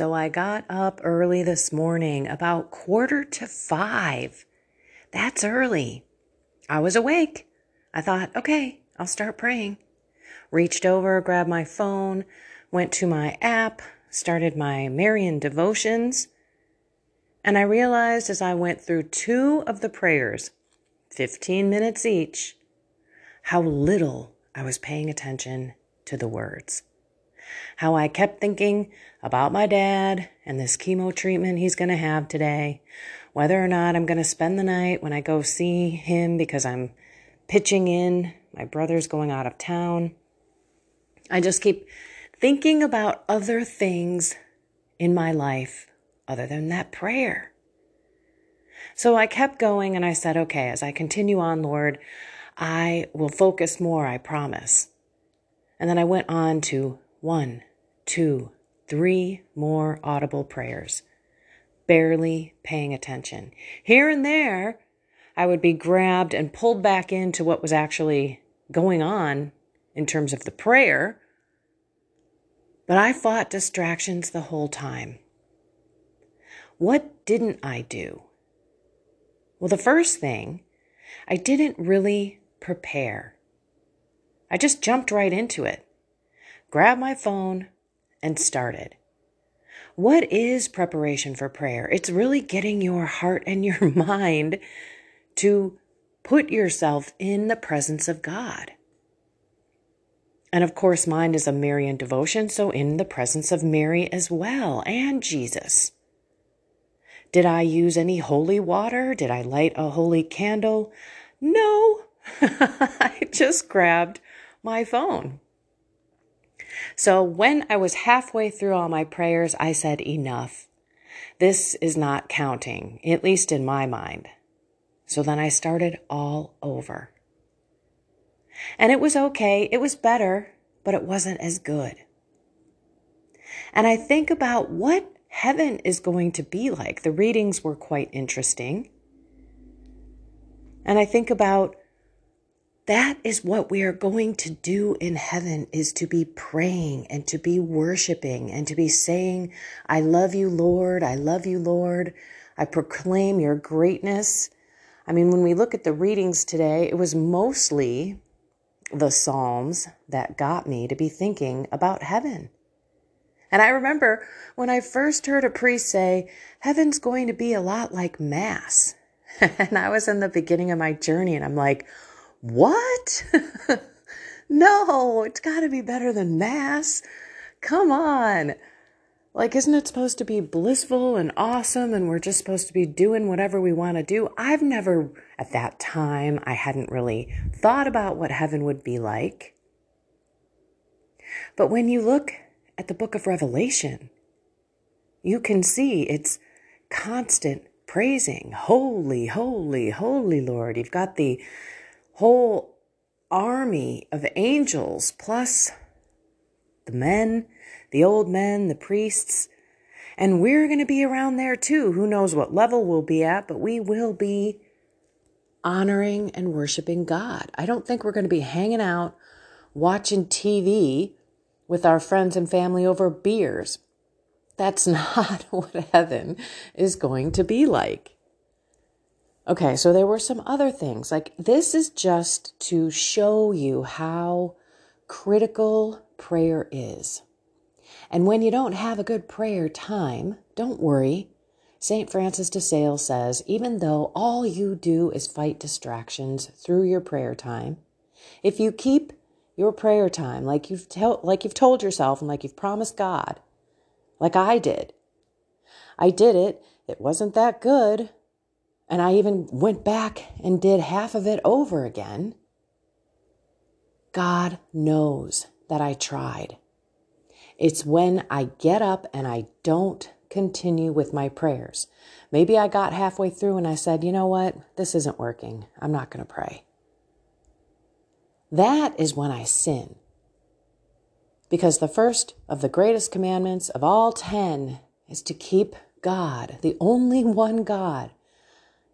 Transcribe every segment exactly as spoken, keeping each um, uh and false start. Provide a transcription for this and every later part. So I got up early this morning, about quarter to five. That's early. I was awake. I thought, okay, I'll start praying. Reached over, grabbed my phone, went to my app, started my Marian devotions. And I realized as I went through two of the prayers, fifteen minutes each, how little I was paying attention to the words. How I kept thinking about my dad and this chemo treatment he's going to have today, whether or not I'm going to spend the night when I go see him because I'm pitching in, my brother's going out of town. I just keep thinking about other things in my life other than that prayer. So I kept going and I said, okay, as I continue on, Lord, I will focus more, I promise. And then I went on to one, two, three more audible prayers, barely paying attention. Here and there, I would be grabbed and pulled back into what was actually going on in terms of the prayer. But I fought distractions the whole time. What didn't I do? Well, the first thing, I didn't really prepare. I just jumped right into it, grabbed my phone, and started. What is preparation for prayer? It's really getting your heart and your mind to put yourself in the presence of God. And of course, mine is a Marian devotion, so in the presence of Mary as well, and Jesus. Did I use any holy water? Did I light a holy candle? No, I just grabbed my phone. So when I was halfway through all my prayers, I said, enough. This is not counting, at least in my mind. So then I started all over. And it was okay. It was better, but it wasn't as good. And I think about what heaven is going to be like. The readings were quite interesting. And I think about that is what we are going to do in heaven, is to be praying and to be worshiping and to be saying, I love you, Lord. I love you, Lord. I proclaim your greatness. I mean, when we look at the readings today, it was mostly the Psalms that got me to be thinking about heaven. And I remember when I first heard a priest say, heaven's going to be a lot like Mass. And I was in the beginning of my journey and I'm like, what? No, it's got to be better than Mass. Come on. Like, isn't it supposed to be blissful and awesome and we're just supposed to be doing whatever we want to do? I've never, at that time, I hadn't really thought about what heaven would be like. But when you look at the Book of Revelation, you can see it's constant praising. Holy, holy, holy Lord. You've got the whole army of angels plus the men, the old men, the priests, and we're going to be around there too. Who knows what level we'll be at, but we will be honoring and worshiping God. I don't think we're going to be hanging out watching T V with our friends and family over beers. That's not what heaven is going to be like. Okay, so there were some other things. Like, this is just to show you how critical prayer is. And when you don't have a good prayer time, don't worry. Saint Francis de Sales says, even though all you do is fight distractions through your prayer time, if you keep your prayer time like you've, tell, like you've told yourself and like you've promised God, like I did. I did it. It wasn't that good. And I even went back and did half of it over again. God knows that I tried. It's when I get up and I don't continue with my prayers. Maybe I got halfway through and I said, you know what? This isn't working. I'm not going to pray. That is when I sin. Because the first of the greatest commandments of all ten is to keep God, the only one God,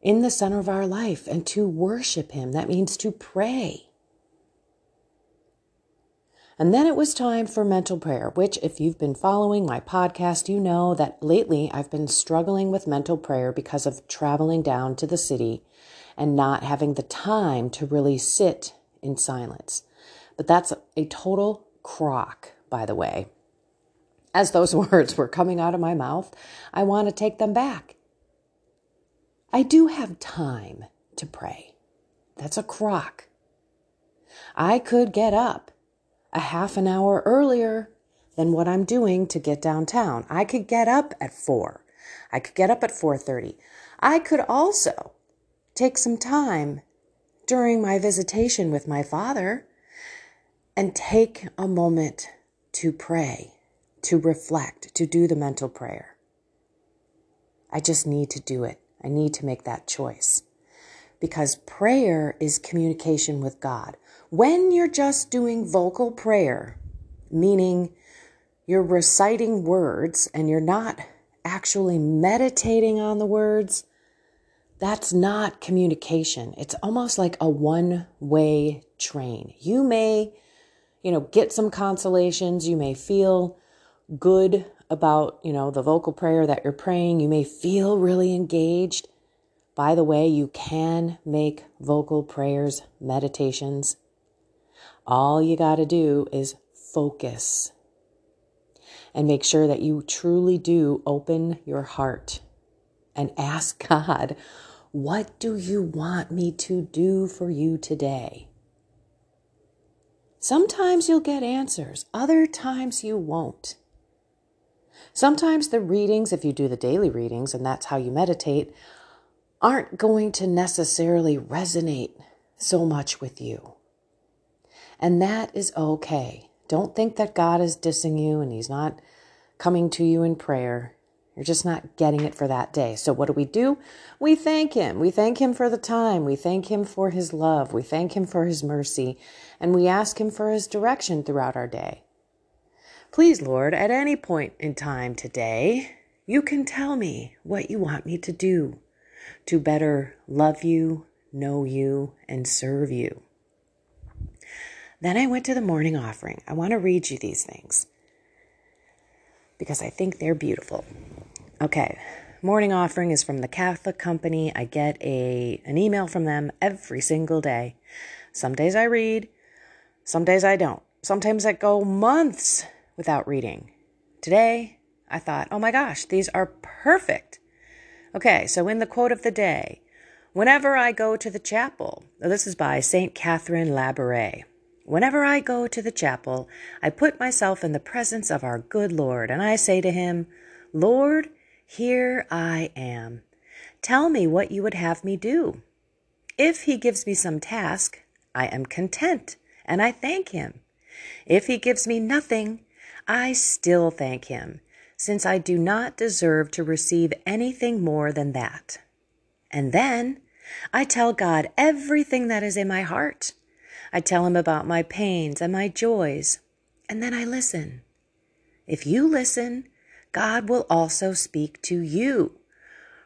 in the center of our life and to worship him. That means to pray. And then it was time for mental prayer, which if you've been following my podcast, you know that lately I've been struggling with mental prayer because of traveling down to the city and not having the time to really sit in silence. But that's a total crock, by the way. As those words were coming out of my mouth, I want to take them back. I do have time to pray. That's a crock. I could get up a half an hour earlier than what I'm doing to get downtown. I could get up at four. I could get up at four thirty. I could also take some time during my visitation with my Father and take a moment to pray, to reflect, to do the mental prayer. I just need to do it. I need to make that choice. Because prayer is communication with God. When you're just doing vocal prayer, meaning you're reciting words and you're not actually meditating on the words, that's not communication. It's almost like a one-way train. You may, you know, get some consolations. You may feel good about, you know, the vocal prayer that you're praying. You may feel really engaged. By the way, you can make vocal prayers meditations. All you got to do is focus and make sure that you truly do open your heart and ask God, what do you want me to do for you today? Sometimes you'll get answers. Other times you won't. Sometimes the readings, if you do the daily readings and that's how you meditate, aren't going to necessarily resonate so much with you. And that is okay. Don't think that God is dissing you and he's not coming to you in prayer. You're just not getting it for that day. So what do we do? We thank him. We thank him for the time. We thank him for his love. We thank him for his mercy. And we ask him for his direction throughout our day. Please, Lord, at any point in time today, you can tell me what you want me to do to better love you, know you, and serve you. Then I went to the morning offering. I want to read you these things because I think they're beautiful. Okay, morning offering is from the Catholic Company. I get a an email from them every single day. Some days I read, some days I don't. Sometimes I go months without reading. Today, I thought, oh my gosh, these are perfect. Okay, so in the quote of the day, whenever I go to the chapel, this is by Saint Catherine Labouré. Whenever I go to the chapel, I put myself in the presence of our good Lord, and I say to him, Lord, here I am. Tell me what you would have me do. If he gives me some task, I am content, and I thank him. If he gives me nothing, I still thank him, since I do not deserve to receive anything more than that. And then I tell God everything that is in my heart. I tell him about my pains and my joys, and then I listen. If you listen, God will also speak to you.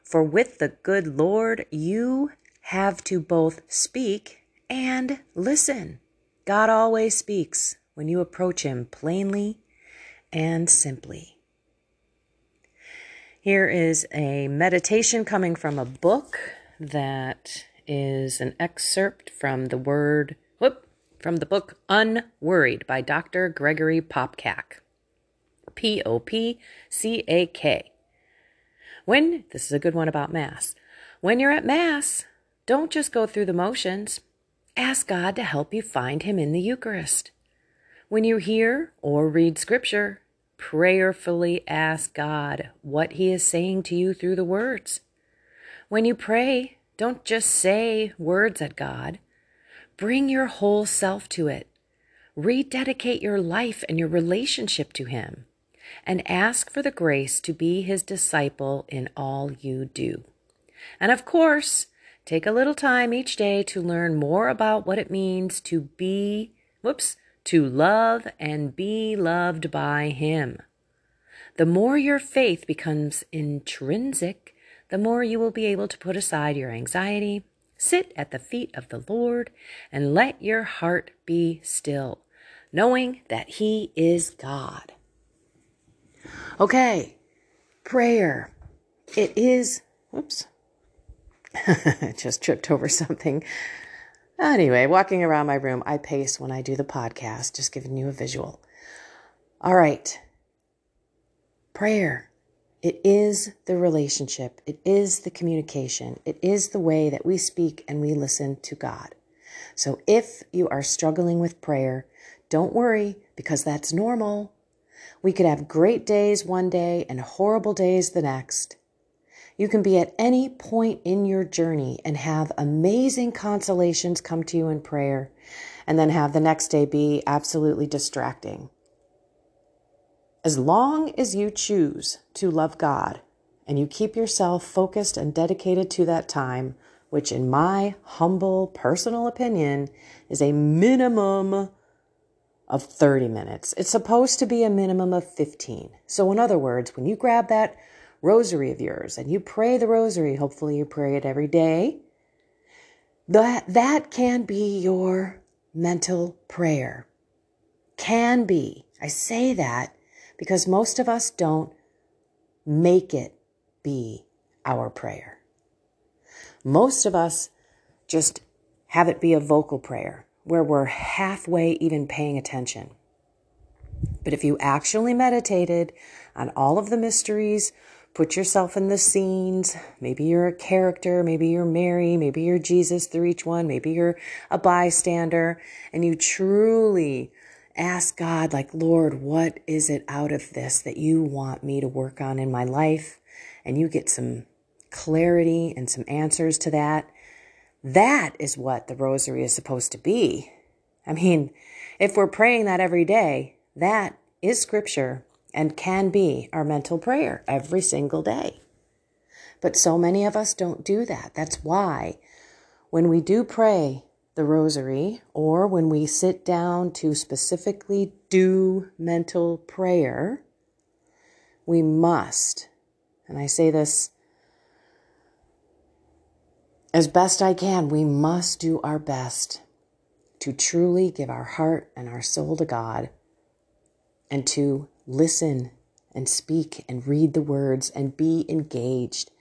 For with the good Lord, you have to both speak and listen. God always speaks when you approach him plainly and simply. Here is a meditation coming from a book that is an excerpt from the word, whoop, from the book Unworried by Doctor Gregory Popcak. P O P C A K. When, this is a good one about Mass. When you're at Mass, don't just go through the motions. Ask God to help you find him in the Eucharist. When you hear or read Scripture, prayerfully ask God what he is saying to you through the words. When you pray, don't just say words at God. Bring your whole self to it. Rededicate your life and your relationship to him. And ask for the grace to be his disciple in all you do. And of course, take a little time each day to learn more about what it means to be, whoops, to love and be loved by him. The more your faith becomes intrinsic, the more you will be able to put aside your anxiety, sit at the feet of the Lord, and let your heart be still, knowing that He is God. Okay, prayer. It is, whoops, I just tripped over something. Anyway, walking around my room, I pace when I do the podcast, just giving you a visual. All right, prayer. It is the relationship. It is the communication. It is the way that we speak and we listen to God. So if you are struggling with prayer, don't worry, because that's normal. We could have great days one day and horrible days the next. You can be at any point in your journey and have amazing consolations come to you in prayer, and then have the next day be absolutely distracting. As long as you choose to love God and you keep yourself focused and dedicated to that time, which in my humble personal opinion is a minimum of thirty minutes. It's supposed to be a minimum of fifteen. So in other words, when you grab that rosary of yours and you pray the rosary, hopefully you pray it every day, that, that can be your mental prayer. Can be. I say that because most of us don't make it be our prayer. Most of us just have it be a vocal prayer where we're halfway even paying attention. But if you actually meditated on all of the mysteries, put yourself in the scenes, maybe you're a character, maybe you're Mary, maybe you're Jesus through each one, maybe you're a bystander, and you truly ask God, like, Lord, what is it out of this that you want me to work on in my life? And you get some clarity and some answers to that. That is what the rosary is supposed to be. I mean, if we're praying that every day, that is scripture and can be our mental prayer every single day. But so many of us don't do that. That's why when we do pray the rosary, or when we sit down to specifically do mental prayer, we must, and I say this as best I can, we must do our best to truly give our heart and our soul to God, and to listen and speak and read the words and be engaged.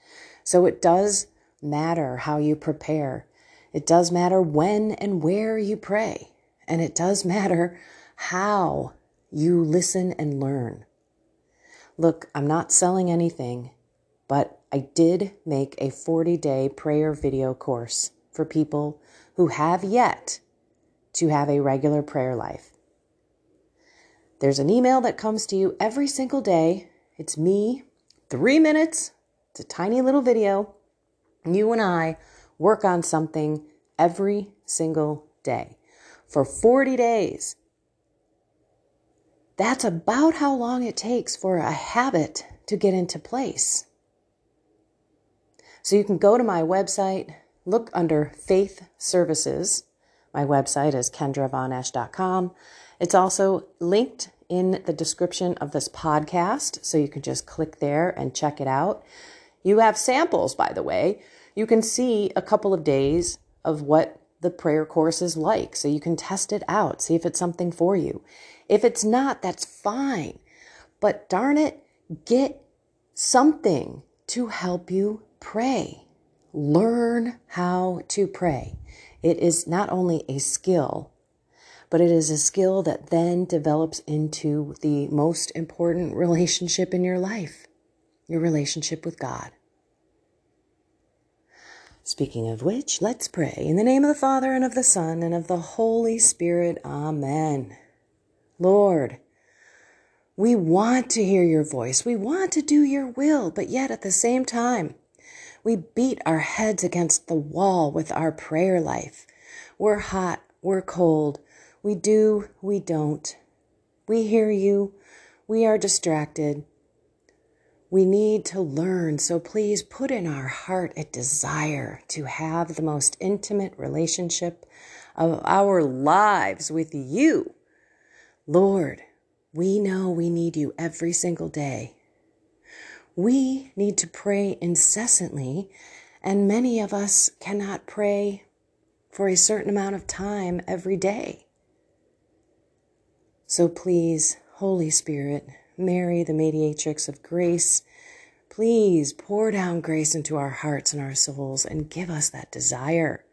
So it does matter how you prepare. It does matter when and where you pray, and it does matter how you listen and learn. Look, I'm not selling anything, but I did make a forty-day prayer video course for people who have yet to have a regular prayer life. There's an email that comes to you every single day. It's me, three minutes. It's a tiny little video. You and I work on something every single day for forty days. That's about how long it takes for a habit to get into place. So you can go to my website, look under Faith Services. My website is kendra von esch dot com. It's also linked in the description of this podcast, so you can just click there and check it out. You have samples, by the way. You can see a couple of days of what the prayer course is like, so you can test it out, see if it's something for you. If it's not, that's fine. But darn it, get something to help you pray. Learn how to pray. It is not only a skill, but it is a skill that then develops into the most important relationship in your life, your relationship with God. Speaking of which, let's pray. In the name of the Father, and of the Son, and of the Holy Spirit. Amen. Lord, we want to hear your voice. We want to do your will, but yet at the same time, we beat our heads against the wall with our prayer life. We're hot, we're cold. We do, we don't. We hear you. We are distracted. We need to learn, so please put in our heart a desire to have the most intimate relationship of our lives with you. Lord, we know we need you every single day. We need to pray incessantly, and many of us cannot pray for a certain amount of time every day. So please, Holy Spirit, Mary, the mediatrix of grace, please pour down grace into our hearts and our souls and give us that desire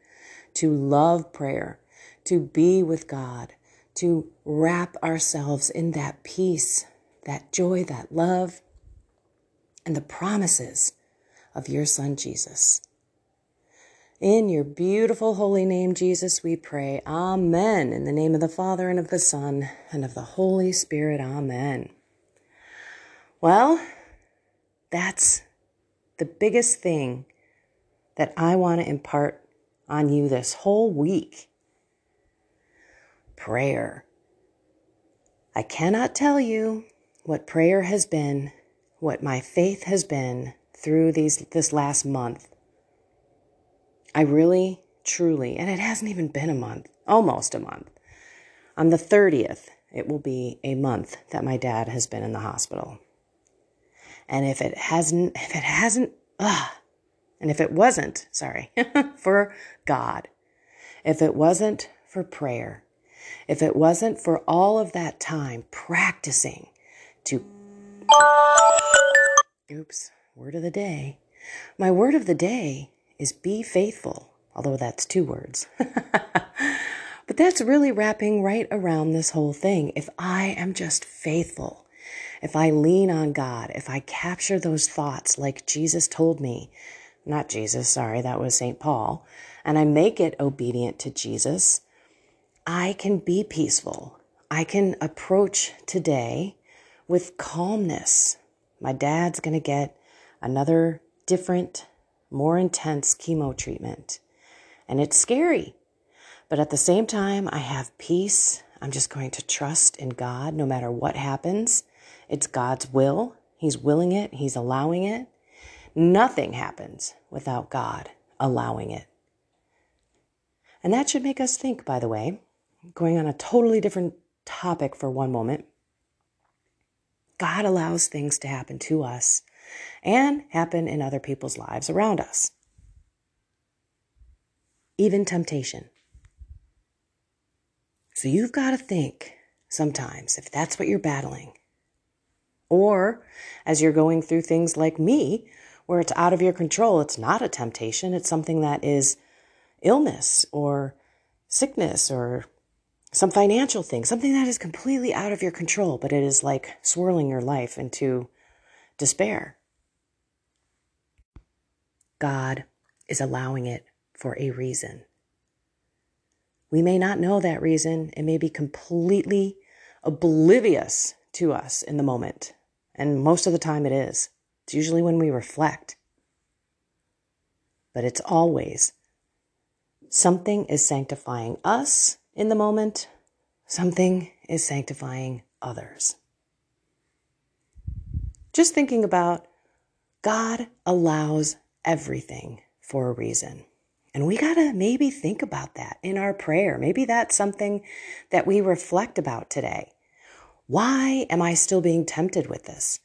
to love prayer, to be with God, to wrap ourselves in that peace, that joy, that love, and the promises of your Son, Jesus. In your beautiful holy name, Jesus, we pray. Amen. In the name of the Father, and of the Son, and of the Holy Spirit. Amen. Well, that's the biggest thing that I want to impart on you this whole week. Prayer. I cannot tell you what prayer has been, what my faith has been through these this last month. I really, truly, and it hasn't even been a month, almost a month. On the thirtieth, it will be a month that my dad has been in the hospital. And if it hasn't, if it hasn't, ugh, and if it wasn't, sorry, for God, if it wasn't for prayer, if it wasn't for all of that time practicing to, oops, word of the day, my word of the day is be faithful, although that's two words. But that's really wrapping right around this whole thing. If I am just faithful, if I lean on God, if I capture those thoughts like Jesus told me, not Jesus, sorry, that was Saint Paul, and I make it obedient to Jesus, I can be peaceful. I can approach today with calmness. My dad's going to get another different, more intense chemo treatment. And it's scary. But at the same time, I have peace. I'm just going to trust in God no matter what happens. It's God's will. He's willing it. He's allowing it. Nothing happens without God allowing it. And that should make us think, by the way, going on a totally different topic for one moment. God allows things to happen to us and happen in other people's lives around us. Even temptation. So you've got to think sometimes if that's what you're battling. Or as you're going through things like me, where it's out of your control, it's not a temptation. It's something that is illness or sickness or some financial thing, something that is completely out of your control, but it is like swirling your life into despair. God is allowing it for a reason. We may not know that reason. It may be completely oblivious to us in the moment. And most of the time it is. It's usually when we reflect. But it's always something is sanctifying us in the moment. Something is sanctifying others. Just thinking about God allows everything for a reason. And we got to maybe think about that in our prayer. Maybe that's something that we reflect about today. Why am I still being tempted with this?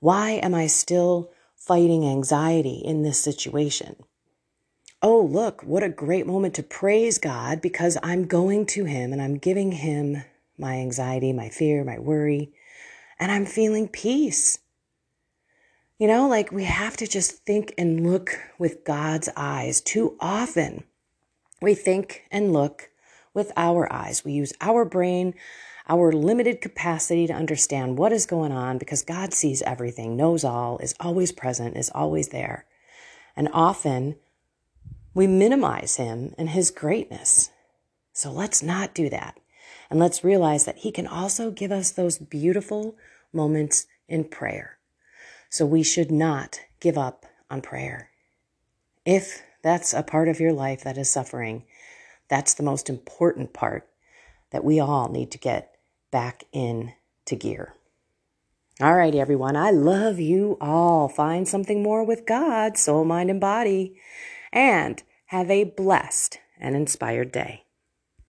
Why am I still fighting anxiety in this situation? Oh, look, what a great moment to praise God because I'm going to Him and I'm giving Him my anxiety, my fear, my worry. And I'm feeling peace. You know, like we have to just think and look with God's eyes. Too often we think and look with our eyes. We use our brain, our limited capacity to understand what is going on because God sees everything, knows all, is always present, is always there. And often we minimize Him and His greatness. So let's not do that. And let's realize that He can also give us those beautiful moments in prayer. So we should not give up on prayer. If that's a part of your life that is suffering, that's the most important part that we all need to get back into gear. All right, everyone. I love you all. Find something more with God, soul, mind, and body. And have a blessed and inspired day.